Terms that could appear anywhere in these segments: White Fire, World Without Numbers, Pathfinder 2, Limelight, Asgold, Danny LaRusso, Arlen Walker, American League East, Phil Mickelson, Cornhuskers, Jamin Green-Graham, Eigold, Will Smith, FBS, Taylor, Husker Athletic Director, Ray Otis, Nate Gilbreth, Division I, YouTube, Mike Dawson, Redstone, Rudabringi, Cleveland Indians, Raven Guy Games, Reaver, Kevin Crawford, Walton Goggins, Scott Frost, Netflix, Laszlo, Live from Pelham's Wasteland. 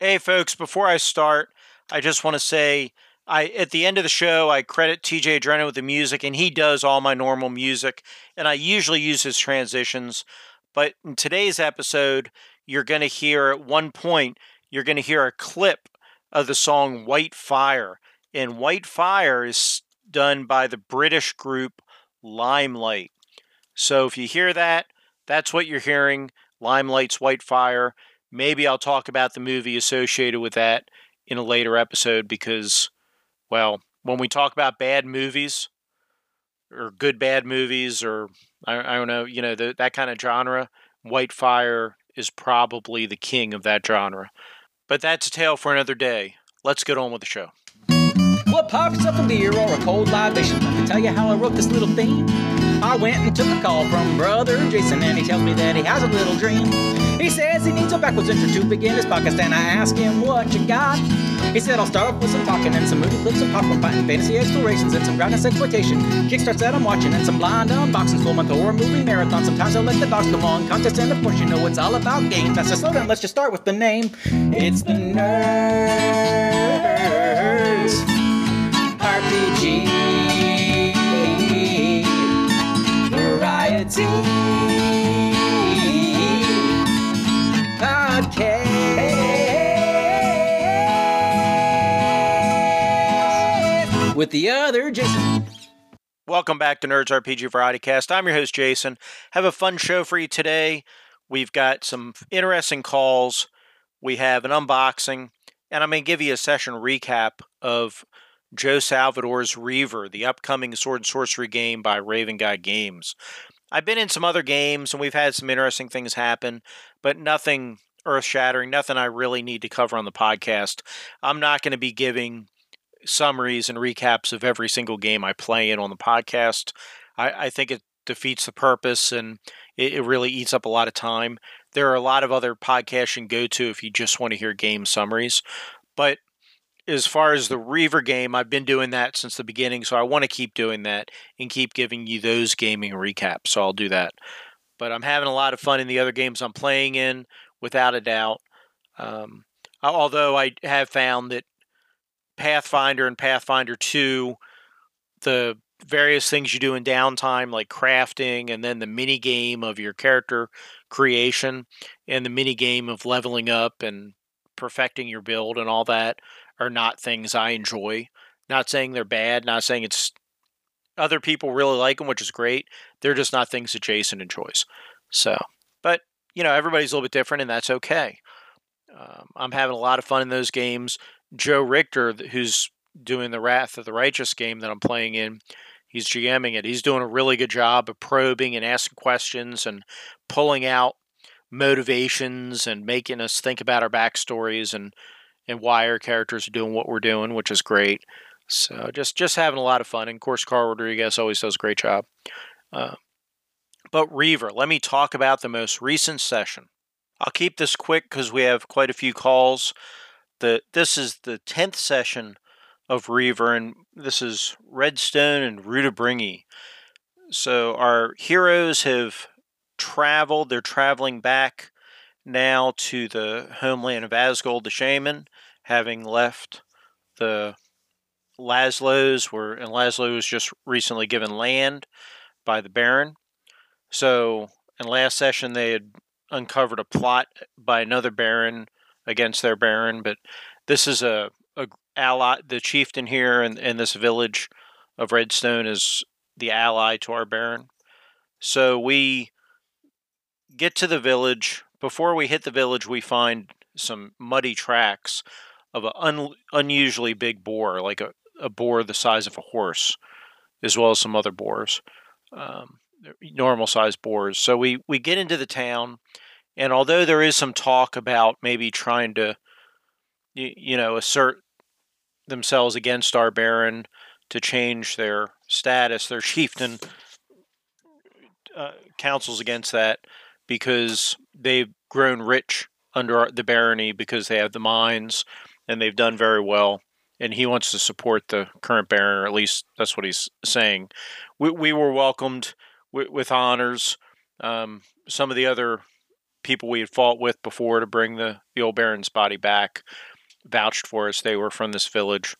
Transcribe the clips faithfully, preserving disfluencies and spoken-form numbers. Hey, folks, before I start, I just want to say I at the end of the show, I credit T J Adreno with the music, and he does all my normal music, and I usually use his transitions. But in today's episode, you're going to hear at one point, you're going to hear a clip of the song White Fire. And White Fire is done by the British group Limelight. So if you hear that, that's what you're hearing, Limelight's White Fire. Maybe I'll talk about the movie associated with that in a later episode because, well, when we talk about bad movies or good bad movies or, I, I don't know, you know, the, that kind of genre, White Fire is probably the king of that genre. But that's a tale for another day. Let's get on with the show. What pops up a beer or a cold libation? Let me tell you how I wrote this little theme. I went and took a call from brother Jason, and he tells me that he has a little dream. He says he needs a backwards intro to begin his podcast, and I ask him, what you got? He said, I'll start off with some talking and some moody clips of popcorn fighting, fantasy explorations and some groundness exploitation, kickstarts that I'm watching and some blind unboxings, full month horror movie marathon. Sometimes I'll let the dogs come on, contest, and of course you know it's all about games. I said, slow down, let's just start with the name. It's the Nerds R P G Variety Podcast with the other Jason. Welcome back to Nerds R P G Variety Cast. I'm your host, Jason. Have a fun show for you today. We've got some interesting calls. We have an unboxing, and I'm going to give you a session recap of Joe Salvadore's Reaver, the upcoming Sword and Sorcery game by Raven Guy Games. I've been in some other games, and we've had some interesting things happen, but nothing earth-shattering, nothing I really need to cover on the podcast. I'm not going to be giving summaries and recaps of every single game I play in on the podcast. I, I think it defeats the purpose, and it, it really eats up a lot of time. There are a lot of other podcasts you can go to if you just want to hear game summaries. But as far as the Reaver game, I've been doing that since the beginning, so I want to keep doing that and keep giving you those gaming recaps, so I'll do that. But I'm having a lot of fun in the other games I'm playing in, without a doubt. Um, although I have found that Pathfinder and Pathfinder two, the various things you do in downtime, like crafting, and then the mini game of your character creation, and the mini game of leveling up and perfecting your build and all that, are not things I enjoy. Not saying they're bad, not saying it's other people really like them, which is great. They're just not things that Jason enjoys. So, but you know, everybody's a little bit different, and that's okay. Um, I'm having a lot of fun in those games. Joe Richter, who's doing the Wrath of the Righteous game that I'm playing in, he's GMing it. He's doing a really good job of probing and asking questions and pulling out motivations and making us think about our backstories and, and why our characters are doing what we're doing, which is great. So just, just having a lot of fun. And, of course, Carl Rodriguez always does a great job. Uh, But Reaver, let me talk about the most recent session. I'll keep this quick because we have quite a few calls. The This is the tenth session of Reaver, and this is Redstone and Rudabringi. So our heroes have traveled. They're traveling back now to the homeland of Asgold the Shaman, having left the Laszlos, where, and Laszlo was just recently given land by the Baron. So, in last session, they had uncovered a plot by another baron against their baron, but this is a, a ally, the chieftain here in, in this village of Redstone is the ally to our baron. So, we get to the village. Before we hit the village, we find some muddy tracks of an un, unusually big boar, like a, a boar the size of a horse, as well as some other boars. Um... normal sized boars. So we, we get into the town, and although there is some talk about maybe trying to, you, you know, assert themselves against our baron to change their status, their chieftain uh, counsels against that because they've grown rich under the barony because they have the mines and they've done very well. And he wants to support the current baron, or at least that's what he's saying. We, we were welcomed with honors. Um, some of the other people we had fought with before to bring the, the old Baron's body back vouched for us. They were from this village.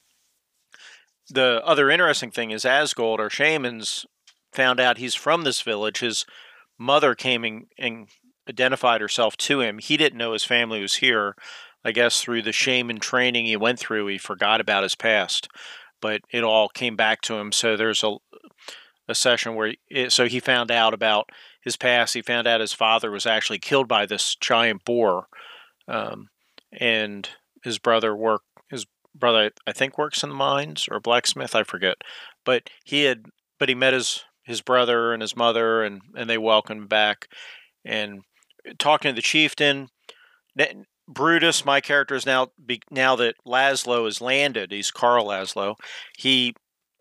The other interesting thing is Asgold, our shamans, found out he's from this village. His mother came in and identified herself to him. He didn't know his family was here. I guess through the shaman training he went through, he forgot about his past, but it all came back to him. So there's a, a session where, it, so he found out about his past. He found out his father was actually killed by this giant boar. Um, and his brother worked, his brother, I think works in the mines or blacksmith. I forget, but he had, but he met his, his brother and his mother and, and they welcomed him back. And talking to the chieftain, Brutus, my character is now, now that Laszlo has landed, he's Carl Laszlo. He,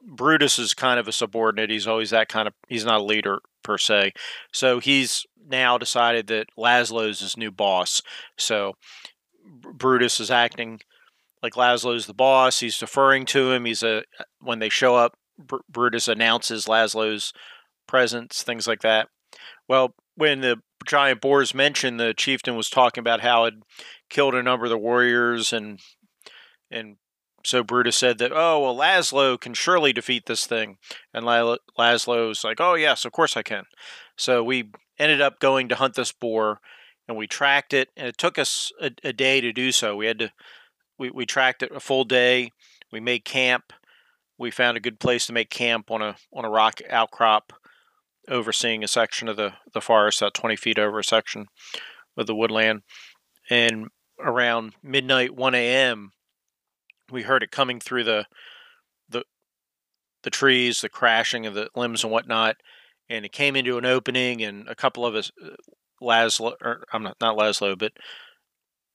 Brutus is kind of a subordinate. He's always that kind of, he's not a leader per se. So he's now decided that Laszlo is his new boss. So Brutus is acting like Laszlo's the boss. He's deferring to him. He's a, when they show up, Br- Brutus announces Laszlo's presence, things like that. Well, when the giant boars mentioned, the chieftain was talking about how it killed a number of the warriors, and and so Brutus said that, oh, well, Laszlo can surely defeat this thing. And La- Laszlo's like, oh, yes, of course I can. So we ended up going to hunt this boar, and we tracked it, and it took us a, a day to do so. We had to, we, we tracked it a full day. We made camp. We found a good place to make camp on a on a rock outcrop, overseeing a section of the, the forest, about twenty feet over a section of the woodland. And around midnight, one a.m., we heard it coming through the, the the trees, the crashing of the limbs and whatnot. And it came into an opening, and a couple of us, Laszlo, or I'm not, not Laszlo, but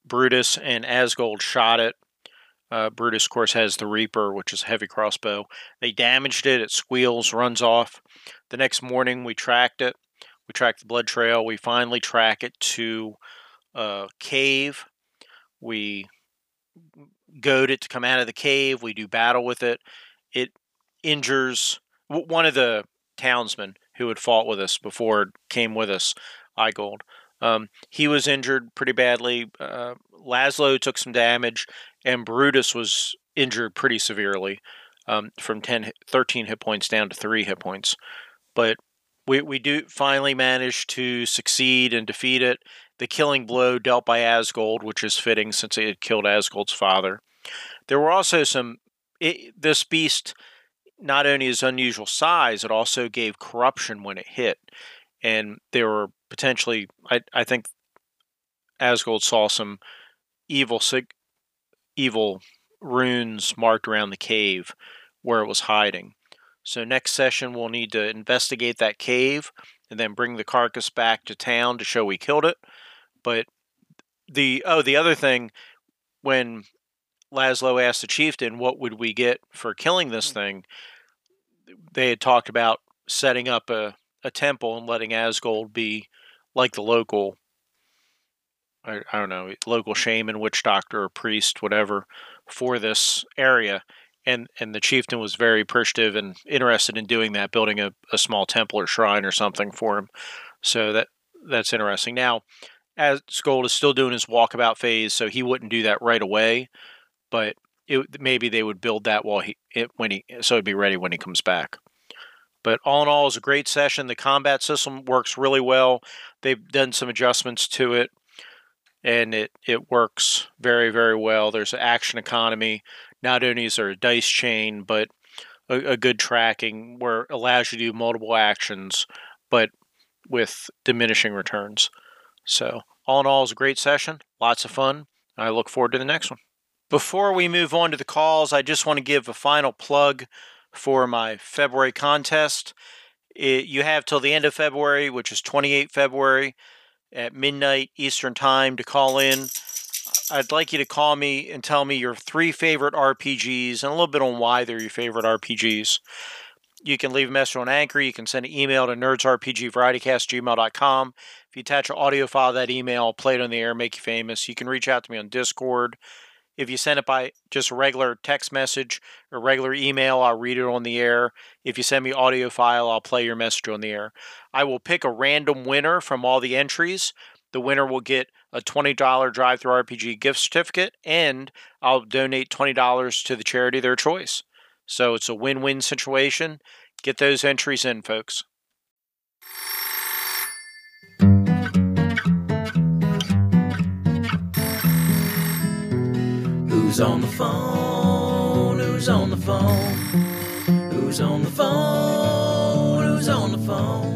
Brutus and Asgold shot it. Uh, Brutus, of course, has the Reaper, which is a heavy crossbow. They damaged it. It squeals, runs off. The next morning, we tracked it. We tracked the blood trail. We finally track it to a cave. We goad it to come out of the cave. We do battle with it. It injures one of the townsmen who had fought with us before, came with us, Eigold. Um, he was injured pretty badly. Uh, Laszlo took some damage, and Brutus was injured pretty severely, um, from ten, thirteen hit points down to three hit points. But we we do finally manage to succeed and defeat it. The killing blow dealt by Asgold, which is fitting since it had killed Asgold's father. There were also some... It, this beast, not only is unusual size, it also gave corruption when it hit. And there were potentially... I, I think Asgold saw some evil... sig. evil runes marked around the cave where it was hiding. So next session, we'll need to investigate that cave and then bring the carcass back to town to show we killed it. But the, oh, the other thing, when Laszlo asked the chieftain, what would we get for killing this thing? They had talked about setting up a, a temple and letting Asgold be like the local I, I don't know, local shaman, witch doctor, or priest, whatever, for this area. And and the chieftain was very appreciative and interested in doing that, building a, a small temple or shrine or something for him. So that that's interesting. Now, Asgold is still doing his walkabout phase, so he wouldn't do that right away. But it, maybe they would build that while he it, when he so it'd be ready when he comes back. But all in all, it was a great session. The combat system works really well. They've done some adjustments to it, and it, it works very, very well. There's an action economy. Not only is there a dice chain, but a, a good tracking where it allows you to do multiple actions, but with diminishing returns. So all in all, it's a great session. Lots of fun. I look forward to the next one. Before we move on to the calls, I just want to give a final plug for my February contest. It, you have till the end of February, which is twenty-eighth of February, at midnight Eastern time to call in. I'd like you to call me and tell me your three favorite R P Gs and a little bit on why they're your favorite R P Gs. You can leave a message on Anchor. You can send an email to nerds r p g variety cast at gmail dot com. If you attach an audio file to that email, I'll play it on the air, make you famous. You can reach out to me on Discord. If you send it by just a regular text message or regular email, I'll read it on the air. If you send me audio file, I'll play your message on the air. I will pick a random winner from all the entries, The winner will get a twenty dollar drive-thru R P G gift certificate, and I'll donate twenty dollars to the charity of their choice. So it's a win-win situation. Get those entries in, folks. Who's on the phone? Who's on the phone? Who's on the phone? Who's on the phone?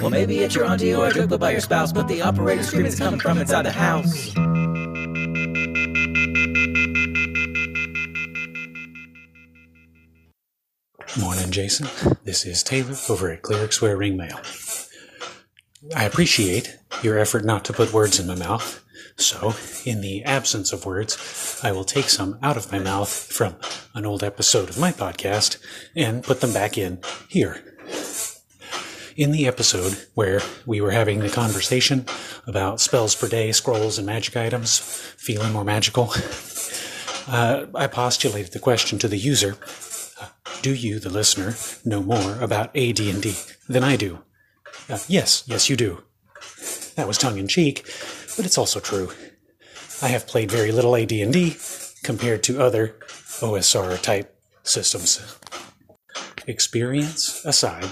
Well, maybe it's your auntie or a joke by your spouse, but the operator screaming's coming from inside the house. Morning, Jason. This is Taylor over at Cleric's Swear Ring Mail. I appreciate your effort not to put words in my mouth, so in the absence of words, I will take some out of my mouth from an old episode of my podcast and put them back in here. In the episode where we were having the conversation about spells per day, scrolls, and magic items, feeling more magical, uh, I postulated the question to the user, do you, the listener, know more about A D and D than I do? Uh, yes, yes you do. That was tongue-in-cheek, but it's also true. I have played very little A D and D compared to other O S R-type systems. Experience aside,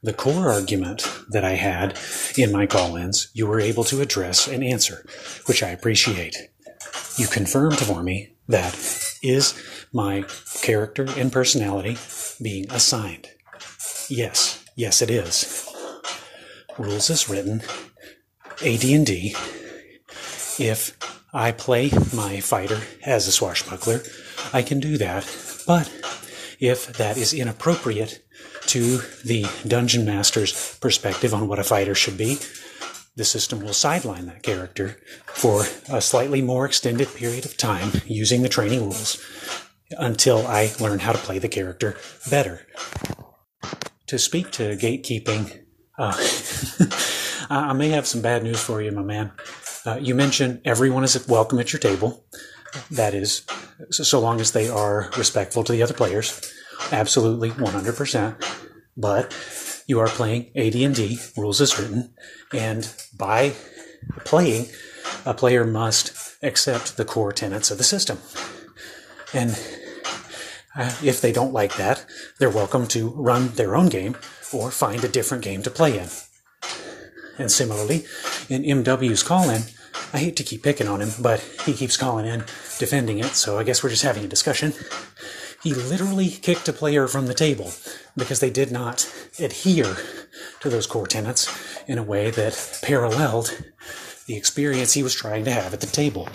the core argument that I had in my call-ins, you were able to address and answer, which I appreciate. You confirmed for me that is my character and personality being assigned? Yes. Yes, it is. Rules as written, A D and D, if I play my fighter as a swashbuckler, I can do that, but if that is inappropriate to the dungeon master's perspective on what a fighter should be, the system will sideline that character for a slightly more extended period of time using the training rules until I learn how to play the character better. To speak to gatekeeping, uh, I may have some bad news for you, my man. Uh, you mentioned everyone is welcome at your table. That is, so long as they are respectful to the other players. Absolutely, one hundred percent. But you are playing A D and D, rules as written, and by playing, a player must accept the core tenets of the system. And uh, if they don't like that, they're welcome to run their own game or find a different game to play in. And similarly, in M W's call-in, I hate to keep picking on him, but he keeps calling in, defending it, so I guess we're just having a discussion. He literally kicked a player from the table because they did not adhere to those core tenets in a way that paralleled the experience he was trying to have at the table.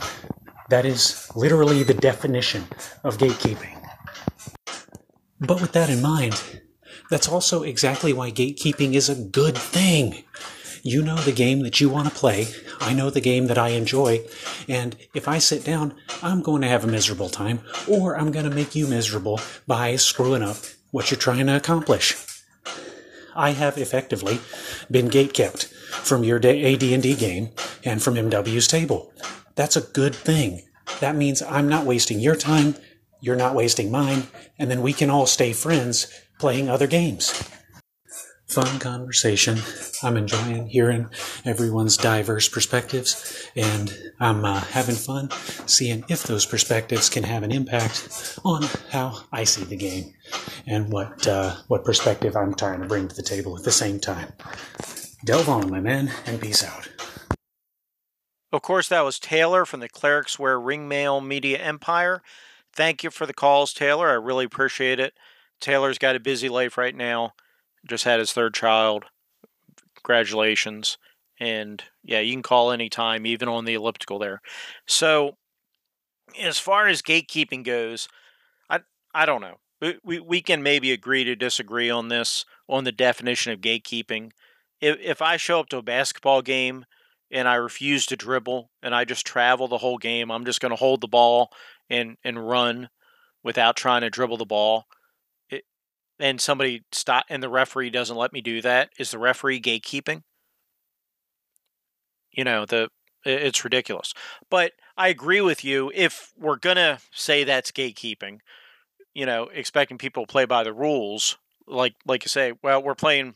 That is literally the definition of gatekeeping. But with that in mind, that's also exactly why gatekeeping is a good thing. You know the game that you want to play. I know the game that I enjoy. And if I sit down, I'm going to have a miserable time, or I'm going to make you miserable by screwing up what you're trying to accomplish. I have effectively been gatekept from your A D and D game and from M W's table. That's a good thing. That means I'm not wasting your time, you're not wasting mine, and then we can all stay friends playing other games. Fun conversation. I'm enjoying hearing everyone's diverse perspectives, and I'm uh, having fun seeing if those perspectives can have an impact on how I see the game and what uh, what perspective I'm trying to bring to the table at the same time. Delve on, my man, and peace out. Of course, that was Taylor from the Cleric's Swear Ring Mail Media Empire. Thank you for the calls, Taylor. I really appreciate it. Taylor's got a busy life right now. Just had his third child. Congratulations. And yeah, you can call anytime, even on the elliptical there. So as far as gatekeeping goes, I I don't know. We, we, we can maybe agree to disagree on this, on the definition of gatekeeping. If, if I show up to a basketball game and I refuse to dribble and I just travel the whole game, I'm just going to hold the ball and, and run without trying to dribble the ball. And somebody stop, and the referee doesn't let me do that. Is the referee gatekeeping? You know, the it's ridiculous. But I agree with you. If we're gonna say that's gatekeeping, you know, expecting people to play by the rules, like like you say, well, we're playing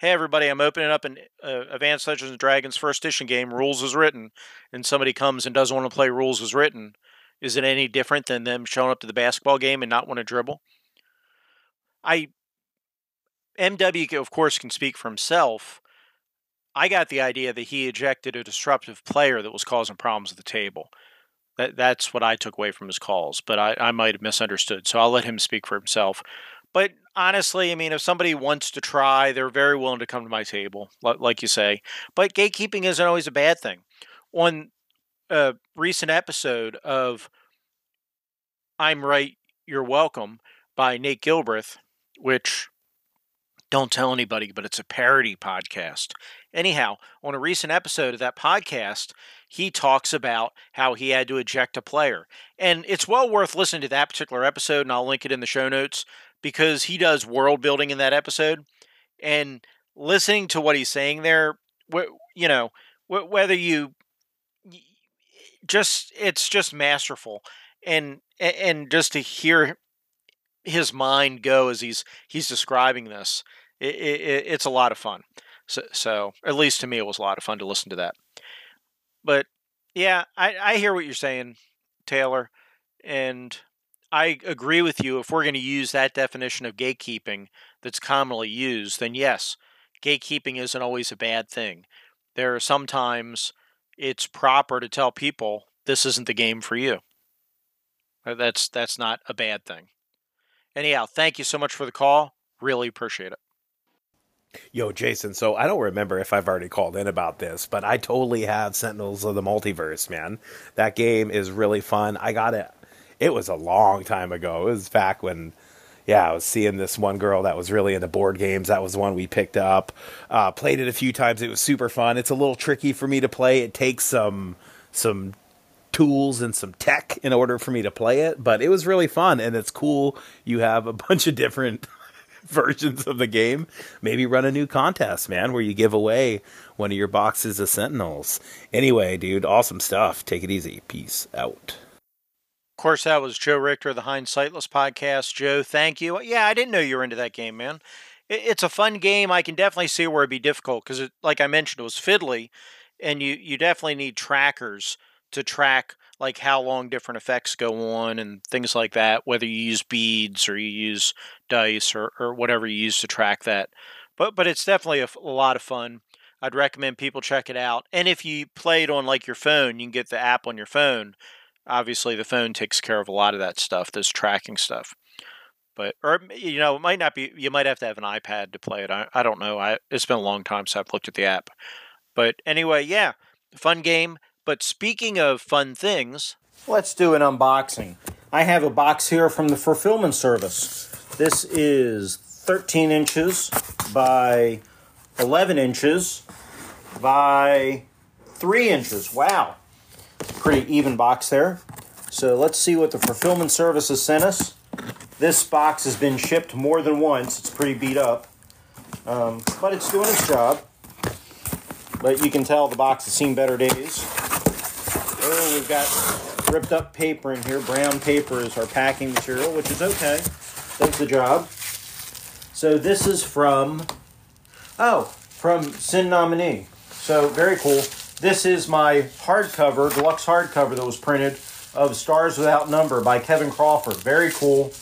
hey, everybody, I'm opening up an uh, Advanced Dungeons and Dragons first edition game, Rules as Written, and somebody comes and doesn't want to play Rules as Written, is it any different than them showing up to the basketball game and not want to dribble? I, M W, of course, can speak for himself. I got the idea that he ejected a disruptive player that was causing problems at the table. That, that's what I took away from his calls, but I, I might have misunderstood, so I'll let him speak for himself. But honestly, I mean, if somebody wants to try, they're very willing to come to my table, like you say. But gatekeeping isn't always a bad thing. On a recent episode of I'm Right, You're Welcome by Nate Gilbreth, which don't tell anybody, but it's a parody podcast. Anyhow, on a recent episode of that podcast, he talks about how he had to eject a player. And it's well worth listening to that particular episode, and I'll link it in the show notes, because he does world building in that episode, and listening to what he's saying there, you know, whether you just, it's just masterful, and, and just to hear his mind go as he's, he's describing this, it, it, it's a lot of fun. So, so at least to me, it was a lot of fun to listen to that, but yeah, I, I hear what you're saying, Taylor. And I agree with you. If we're going to use that definition of gatekeeping that's commonly used, then yes, gatekeeping isn't always a bad thing. There are sometimes it's proper to tell people this isn't the game for you. That's that's not a bad thing. Anyhow, thank you so much for the call. Really appreciate it. Yo, Jason, so I don't remember if I've already called in about this, but I totally have Sentinels of the Multiverse, man. That game is really fun. I got it. It was a long time ago. It was back when, yeah, I was seeing this one girl that was really into board games. That was the one we picked up. Uh, played it a few times. It was super fun. It's a little tricky for me to play. It takes some some tools and some tech in order for me to play it. But it was really fun, and it's cool. You have a bunch of different versions of the game. Maybe run a new contest, man, where you give away one of your boxes of Sentinels. Anyway, dude, awesome stuff. Take it easy. Peace out. Of course, that was Joe Richter of the Hindsightless Podcast. Joe, thank you. Yeah, I didn't know you were into that game, man. It, it's a fun game. I can definitely see where it'd be difficult because, like I mentioned, it was fiddly, and you, you definitely need trackers to track like how long different effects go on and things like that, whether you use beads or you use dice or, or whatever you use to track that. But, but it's definitely a, a lot of fun. I'd recommend people check it out. And if you play it on like your phone, you can get the app on your phone. Obviously, the phone takes care of a lot of that stuff, this tracking stuff. But, or, you know, it might not be, you might have to have an iPad to play it. I, I don't know. I, it's been a long time since I've looked at the app. But anyway, yeah, fun game. But speaking of fun things, let's do an unboxing. I have a box here from the Fulfillment Service. This is thirteen inches by eleven inches by three inches. Wow. Pretty even box there. So let's see what the Fulfillment Service has sent us. This box has been shipped more than once. It's pretty beat up. Um, but it's doing its job. But you can tell the box has seen better days. Oh, we've got ripped up paper in here. Brown paper is our packing material, which is okay. Does the job. So this is from, oh, from Sin Nominee. So very cool. This is my hardcover, deluxe hardcover that was printed of Stars Without Number by Kevin Crawford. Very cool.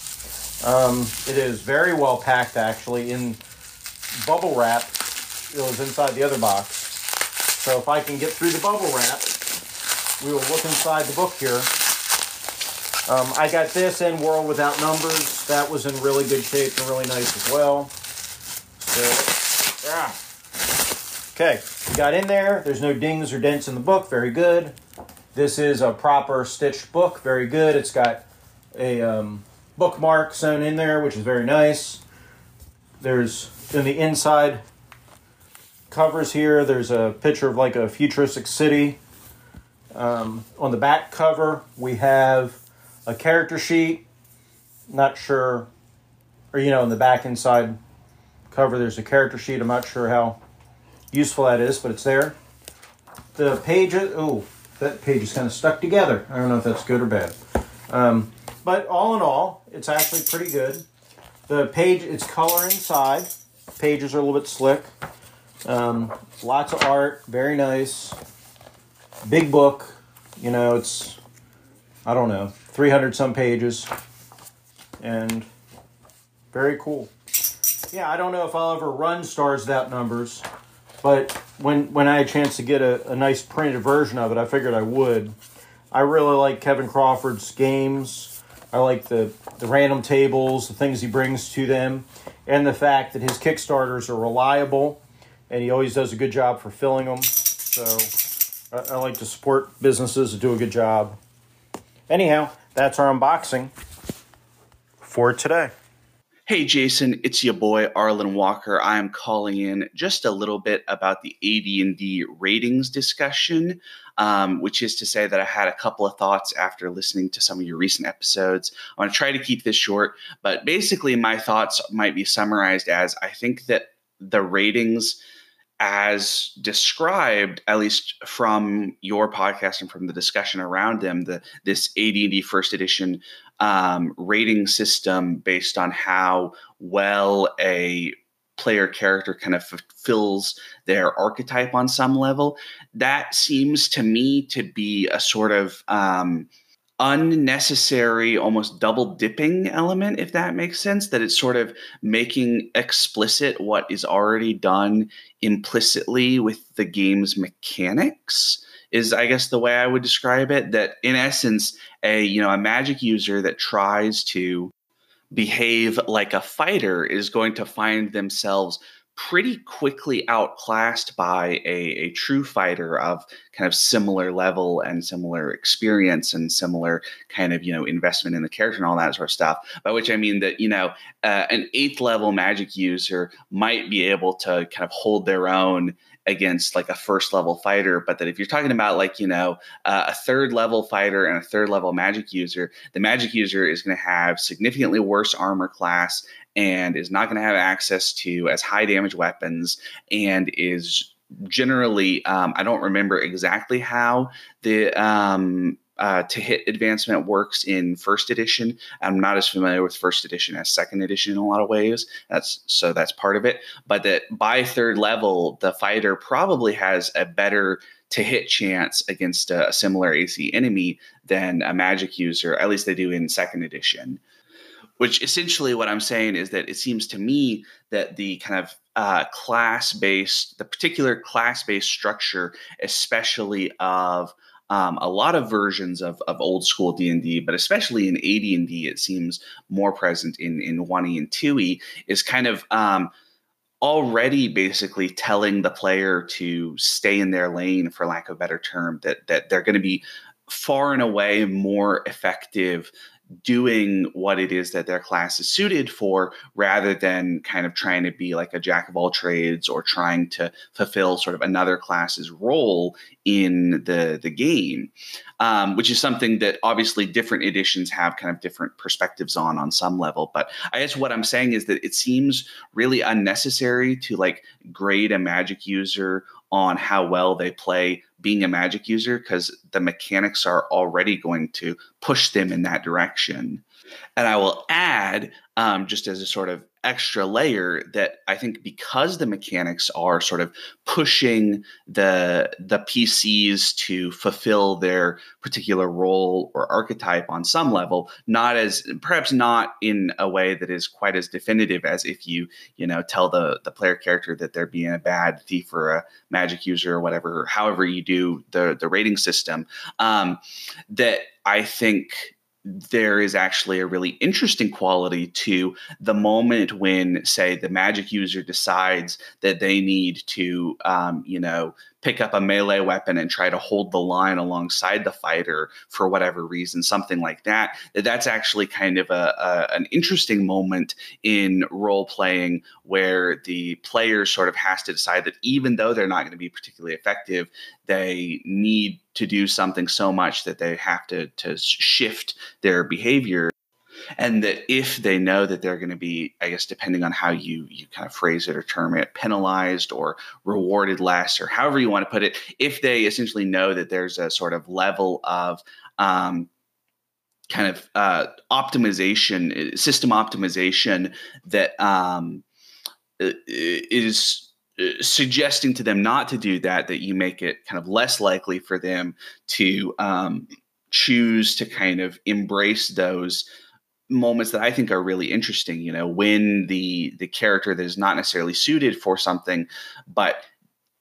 Um, it is very well packed, actually, in bubble wrap. It was inside the other box. So if I can get through the bubble wrap, we will look inside the book here. Um, I got this and World Without Numbers. That was in really good shape and really nice as well. So, yeah. Okay, we got in there. There's no dings or dents in the book. Very good. This is a proper stitched book. Very good. It's got a um, bookmark sewn in there, which is very nice. There's, in the inside covers here, there's a picture of like a futuristic city. Um, on the back cover, we have a character sheet. Not sure, or you know, in the back inside cover, there's a character sheet. I'm not sure how useful that is, but it's there. The pages, oh, that page is kind of stuck together. I don't know if that's good or bad. Um, but all in all, it's actually pretty good. The page, it's color inside, pages are a little bit slick. Um, lots of art, very nice. Big book, you know, it's, I don't know, three hundred some pages, and very cool. Yeah, I don't know if I'll ever run Stars Without Numbers, but when when I had a chance to get a, a nice printed version of it, I figured I would. I really like Kevin Crawford's games. I like the, the random tables, the things he brings to them, and the fact that his Kickstarters are reliable, and he always does a good job fulfilling them. So I, I like to support businesses that do a good job. Anyhow, that's our unboxing for today. Hey, Jason, it's your boy, Arlen Walker. I am calling in just a little bit about the A D and D ratings discussion, um, which is to say that I had a couple of thoughts after listening to some of your recent episodes. I'm going to try to keep this short, but basically my thoughts might be summarized as I think that the ratings as described, at least from your podcast and from the discussion around them, the this A D and D first edition Um, rating system based on how well a player character kind of fulfills their archetype on some level. That seems to me to be a sort of um, unnecessary, almost double dipping element, if that makes sense, that it's sort of making explicit what is already done implicitly with the game's mechanics. Is I guess the way I would describe it, that in essence, a you know a magic user that tries to behave like a fighter is going to find themselves pretty quickly outclassed by a, a true fighter of kind of similar level and similar experience and similar kind of, you know, investment in the character and all that sort of stuff. By which I mean that, you know, uh, an eighth level magic user might be able to kind of hold their own against like a first level fighter, but that if you're talking about like, you know, uh, a third level fighter and a third level magic user, the magic user is going to have significantly worse armor class and is not going to have access to as high damage weapons and is generally, um, I don't remember exactly how the um, uh, to hit advancement works in first edition. I'm not as familiar with first edition as second edition in a lot of ways. That's so that's part of it. But that by third level, the fighter probably has a better to hit chance against a, a similar A C enemy than a magic user. At least they do in second edition. Which essentially what I'm saying is that it seems to me that the kind of uh, class-based, the particular class-based structure, especially of um, a lot of versions of, of old school D and D, but especially in A D and D, it seems more present in, in one E and two E, is kind of um, already basically telling the player to stay in their lane, for lack of a better term, that that they're going to be far and away more effective doing what it is that their class is suited for, rather than kind of trying to be like a jack of all trades or trying to fulfill sort of another class's role in the, the game, um, which is something that obviously different editions have kind of different perspectives on on some level. But I guess what I'm saying is that it seems really unnecessary to like grade a magic user on how well they play being a magic user, because the mechanics are already going to push them in that direction. And I will add, um, just as a sort of extra layer, that I think because the mechanics are sort of pushing the, the P Cs to fulfill their particular role or archetype on some level, not as perhaps not in a way that is quite as definitive as if you, you know, tell the, the player character that they're being a bad thief or a magic user or whatever, however you do the, the rating system, um, that I think there is actually a really interesting quality to the moment when, say, the magic user decides that they need to, um, you know, pick up a melee weapon and try to hold the line alongside the fighter for whatever reason, something like that. That that's actually kind of a, a an interesting moment in role playing where the player sort of has to decide that even though they're not going to be particularly effective, they need to do something so much that they have to, to shift their behavior. And that if they know that they're going to be, I guess, depending on how you, you kind of phrase it or term it, penalized or rewarded less or however you want to put it, if they essentially know that there's a sort of level of um, kind of uh, optimization, system optimization that um, is suggesting to them not to do that, that you make it kind of less likely for them to um, choose to kind of embrace those moments that I think are really interesting. You know, when the the character that is not necessarily suited for something, but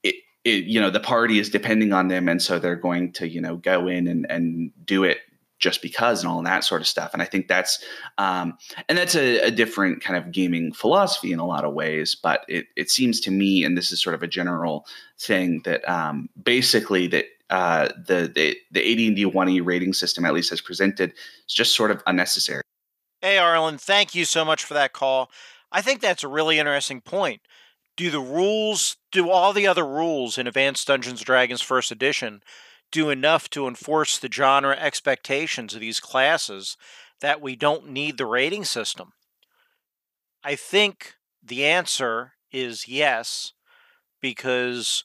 it, it you know, the party is depending on them, and so they're going to, you know, go in and and do it just because, and all that sort of stuff. And I think that's, um, and that's a, a different kind of gaming philosophy in a lot of ways, but it, it seems to me, and this is sort of a general thing, that um, basically that uh, the, the, the A D and D one E rating system, at least as presented, is just sort of unnecessary. Hey, Arlen, thank you so much for that call. I think that's a really interesting point. Do the rules, do all the other rules in Advanced Dungeons and Dragons First Edition do enough to enforce the genre expectations of these classes that we don't need the rating system? I think the answer is yes, because,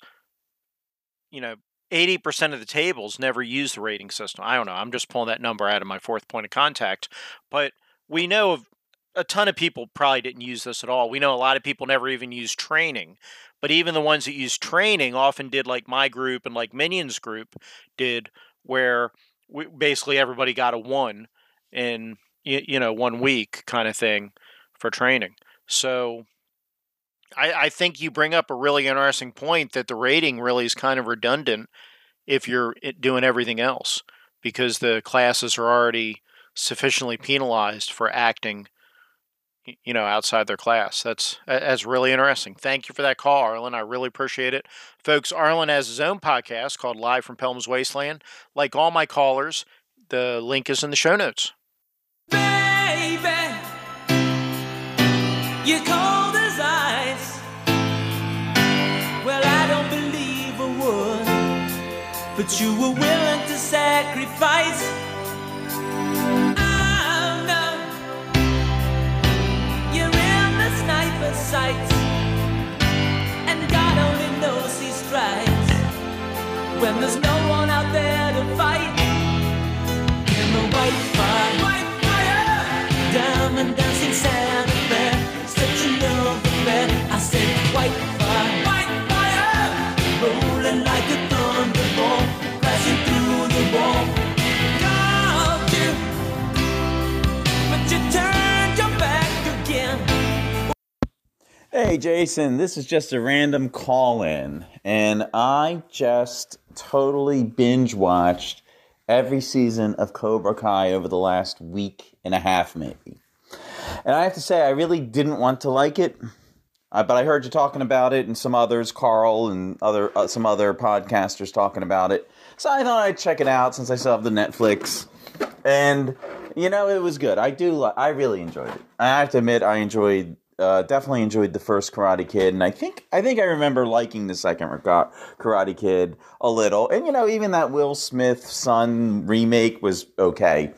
you know, eighty percent of the tables never use the rating system. I don't know. I'm just pulling that number out of my fourth point of contact. But we know of a ton of people probably didn't use this at all. We know a lot of people never even used training, but even the ones that used training often did like my group and like Minions group did, where we, basically everybody got a one in, you know, one week kind of thing for training. So I, I think you bring up a really interesting point that the rating really is kind of redundant if you're doing everything else, because the classes are already sufficiently penalized for acting, you know, outside their class. That's that's really interesting. Thank you for that call, Arlen. I really appreciate it. Folks, Arlen has his own podcast called Live from Pelham's Wasteland. Like all my callers, the link is in the show notes. Baby, you're cold as ice. Well, I don't believe a word, but you were willing to sacrifice. Sights, and God only knows he strikes when there's no one out there to fight. In the white fire, white fire, dumb and dancing Santa Fe, such an overfed. I said white fire, white fire, rolling like a thunderbolt, crashing through the wall. Called you, but you turned your back again. Hey, Jason, this is just a random call-in, and I just totally binge-watched every season of Cobra Kai over the last week and a half, maybe. And I have to say, I really didn't want to like it, uh, but I heard you talking about it, and some others, Carl and other uh, some other podcasters talking about it, so I thought I'd check it out since I still have the Netflix, and, you know, it was good. I do, li- I really enjoyed it. I have to admit, I enjoyed Uh, definitely enjoyed the first Karate Kid, and I think I think I remember liking the second Karate Kid a little. And, you know, even that Will Smith son remake was okay.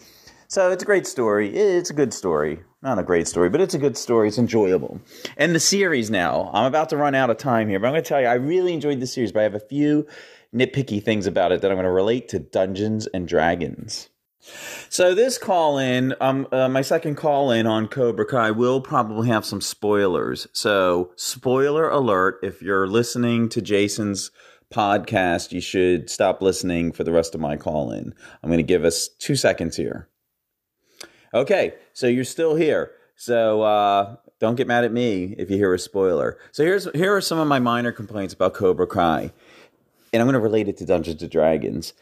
So it's a great story. It's a good story. Not a great story, but it's a good story. It's enjoyable. And the series now. I'm about to run out of time here, but I'm going to tell you, I really enjoyed the series, but I have a few nitpicky things about it that I'm going to relate to Dungeons and Dragons. So this call-in, um, uh, my second call-in on Cobra Kai will probably have some spoilers. So spoiler alert, if you're listening to Jason's podcast, you should stop listening for the rest of my call-in. I'm going to give us two seconds here. Okay, so you're still here. So uh, don't get mad at me if you hear a spoiler. So here's here are some of my minor complaints about Cobra Kai. And I'm going to relate it to Dungeons and Dragons.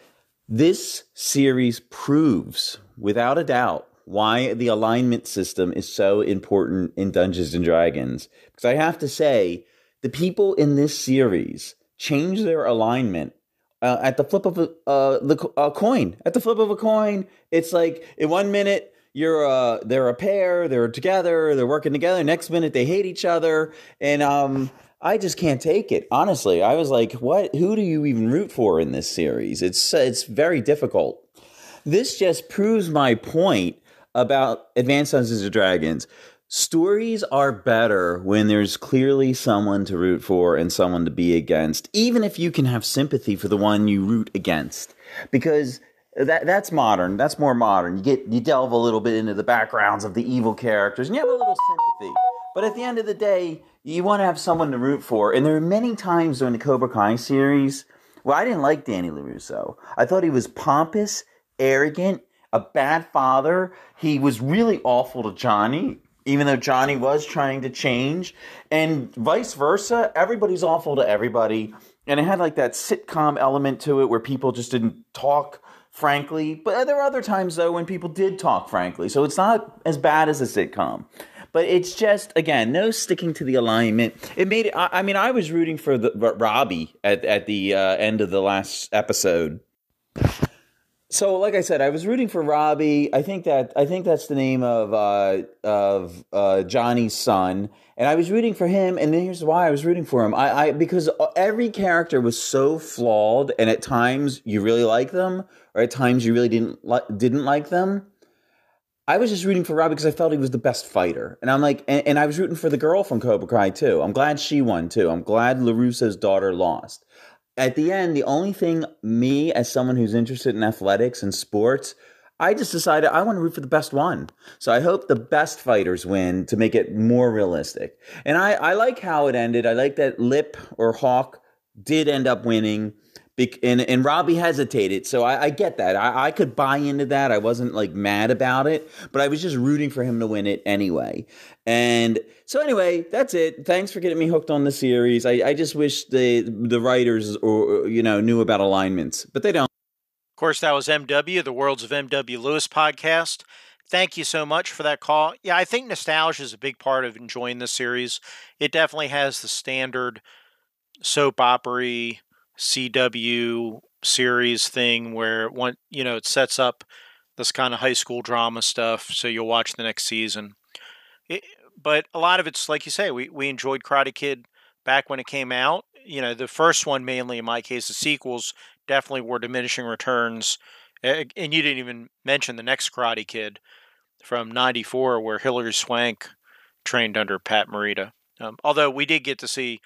This series proves, without a doubt, why the alignment system is so important in Dungeons and Dragons. Because I have to say, the people in this series change their alignment uh, at the flip of a, uh, the, a coin. At the flip of a coin, it's like in one minute you're a, they're a pair, they're together, they're working together. Next minute they hate each other, and um. I just can't take it. Honestly, I was like, what? Who do you even root for in this series? It's it's very difficult. This just proves my point about Advanced Dungeons and Dragons. Stories are better when there's clearly someone to root for and someone to be against, even if you can have sympathy for the one you root against. Because That that's modern. That's more modern. You get you delve a little bit into the backgrounds of the evil characters, and you have a little sympathy. But at the end of the day, you want to have someone to root for. And there are many times during the Cobra Kai series where I didn't like Danny LaRusso. I thought he was pompous, arrogant, a bad father. He was really awful to Johnny, even though Johnny was trying to change. And vice versa, everybody's awful to everybody. And it had like that sitcom element to it where people just didn't talk frankly. But there were other times, though, when people did talk frankly. So it's not as bad as a sitcom. But it's just, again, no sticking to the alignment. It made it, I, I mean, I was rooting for the, Robbie at, at the uh, end of the last episode. So, like I said, I was rooting for Robbie. I think that I think that's the name of uh, of uh, Johnny's son. And I was rooting for him. And here's why I was rooting for him. I, I because every character was so flawed, and at times you really like them, or at times you really didn't li- didn't like them. I was just rooting for Robbie because I felt he was the best fighter. And I'm like, and, and I was rooting for the girl from Cobra Kai too. I'm glad she won too. I'm glad LaRusso's daughter lost. At the end, the only thing me, as someone who's interested in athletics and sports, I just decided I want to root for the best one. So I hope the best fighters win to make it more realistic. And I, I like how it ended. I like that Lip or Hawk did end up winning. And, and Robbie hesitated, so I, I get that. I, I could buy into that. I wasn't, like, mad about it, but I was just rooting for him to win it anyway. And so anyway, that's it. Thanks for getting me hooked on the series. I, I just wish the the writers, or you know, knew about alignments, but they don't. Of course, that was M W, the Worlds of M W Lewis podcast. Thank you so much for that call. Yeah, I think nostalgia is a big part of enjoying this series. It definitely has the standard soap opera C W series thing where one, you know, it sets up this kind of high school drama stuff. So you'll watch the next season. It, but a lot of it's, like you say, we, we enjoyed Karate Kid back when it came out. You know, the first one, mainly in my case, the sequels definitely were diminishing returns. And you didn't even mention the next Karate Kid from ninety-four, where Hilary Swank trained under Pat Morita. Um, although we did get to see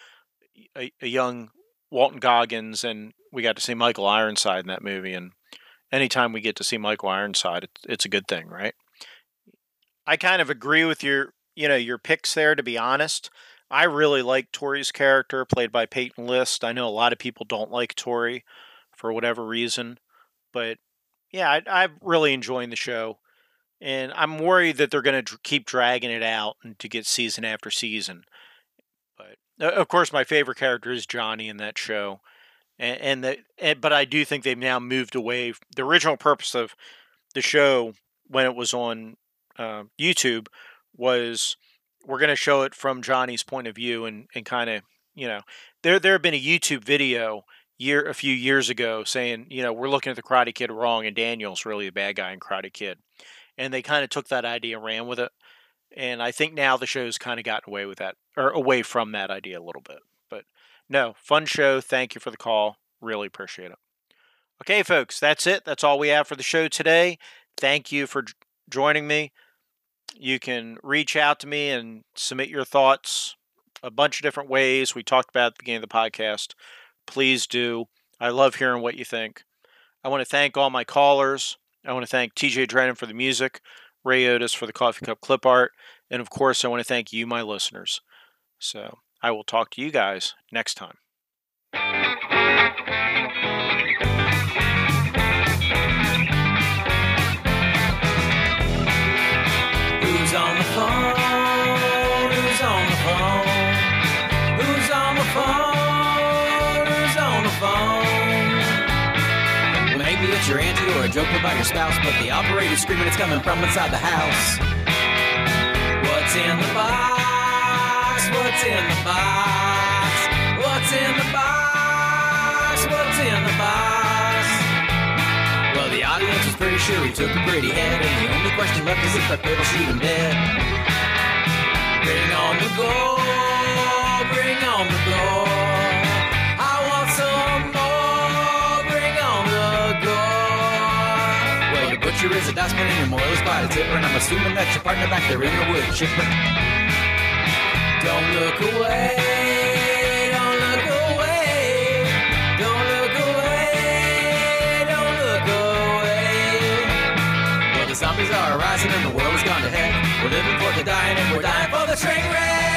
a, a young Walton Goggins, and we got to see Michael Ironside in that movie. And anytime we get to see Michael Ironside, it's a good thing, right? I kind of agree with your, you know, your picks there, to be honest. I really like Tori's character, played by Peyton List. I know a lot of people don't like Tori for whatever reason, but yeah, I, I'm really enjoying the show, and I'm worried that they're going to keep dragging it out and to get season after season. Of course, my favorite character is Johnny in that show, and, and the and, but I do think they've now moved away. The original purpose of the show when it was on uh, YouTube was we're going to show it from Johnny's point of view, and, and kind of, you know, there there had been a YouTube video year a few years ago saying, you know, we're looking at the Karate Kid wrong, and Daniel's really the bad guy in Karate Kid, and they kind of took that idea and ran with it. And I think now the show's kind of gotten away with that, or away from that idea a little bit. But no, fun show. Thank you for the call. Really appreciate it. Okay, folks, that's it. That's all we have for the show today. Thank you for joining me. You can reach out to me and submit your thoughts a bunch of different ways. We talked about at the beginning of the podcast. Please do. I love hearing what you think. I want to thank all my callers. I want to thank T J Adreno for the music, Ray Otis for the coffee cup clip art, and of course, I want to thank you, my listeners. So I will talk to you guys next time. Your auntie or a joke about your spouse, but the operator's screaming it's coming from inside the house. What's in the box? What's in the box? What's in the box? What's in the box? Well, the audience was pretty sure he took a pretty head, and the only question left is if I could shoot him dead. Bring on the goal, bring on the goal. There is a dustbin and your moil's by the tipper, and I'm assuming that your partner back there in the wood chipper. Don't look away, don't look away, don't look away, don't look away. Well, the zombies are arising and the world has gone to heck. We're living for the dying and we're dying for the train wreck.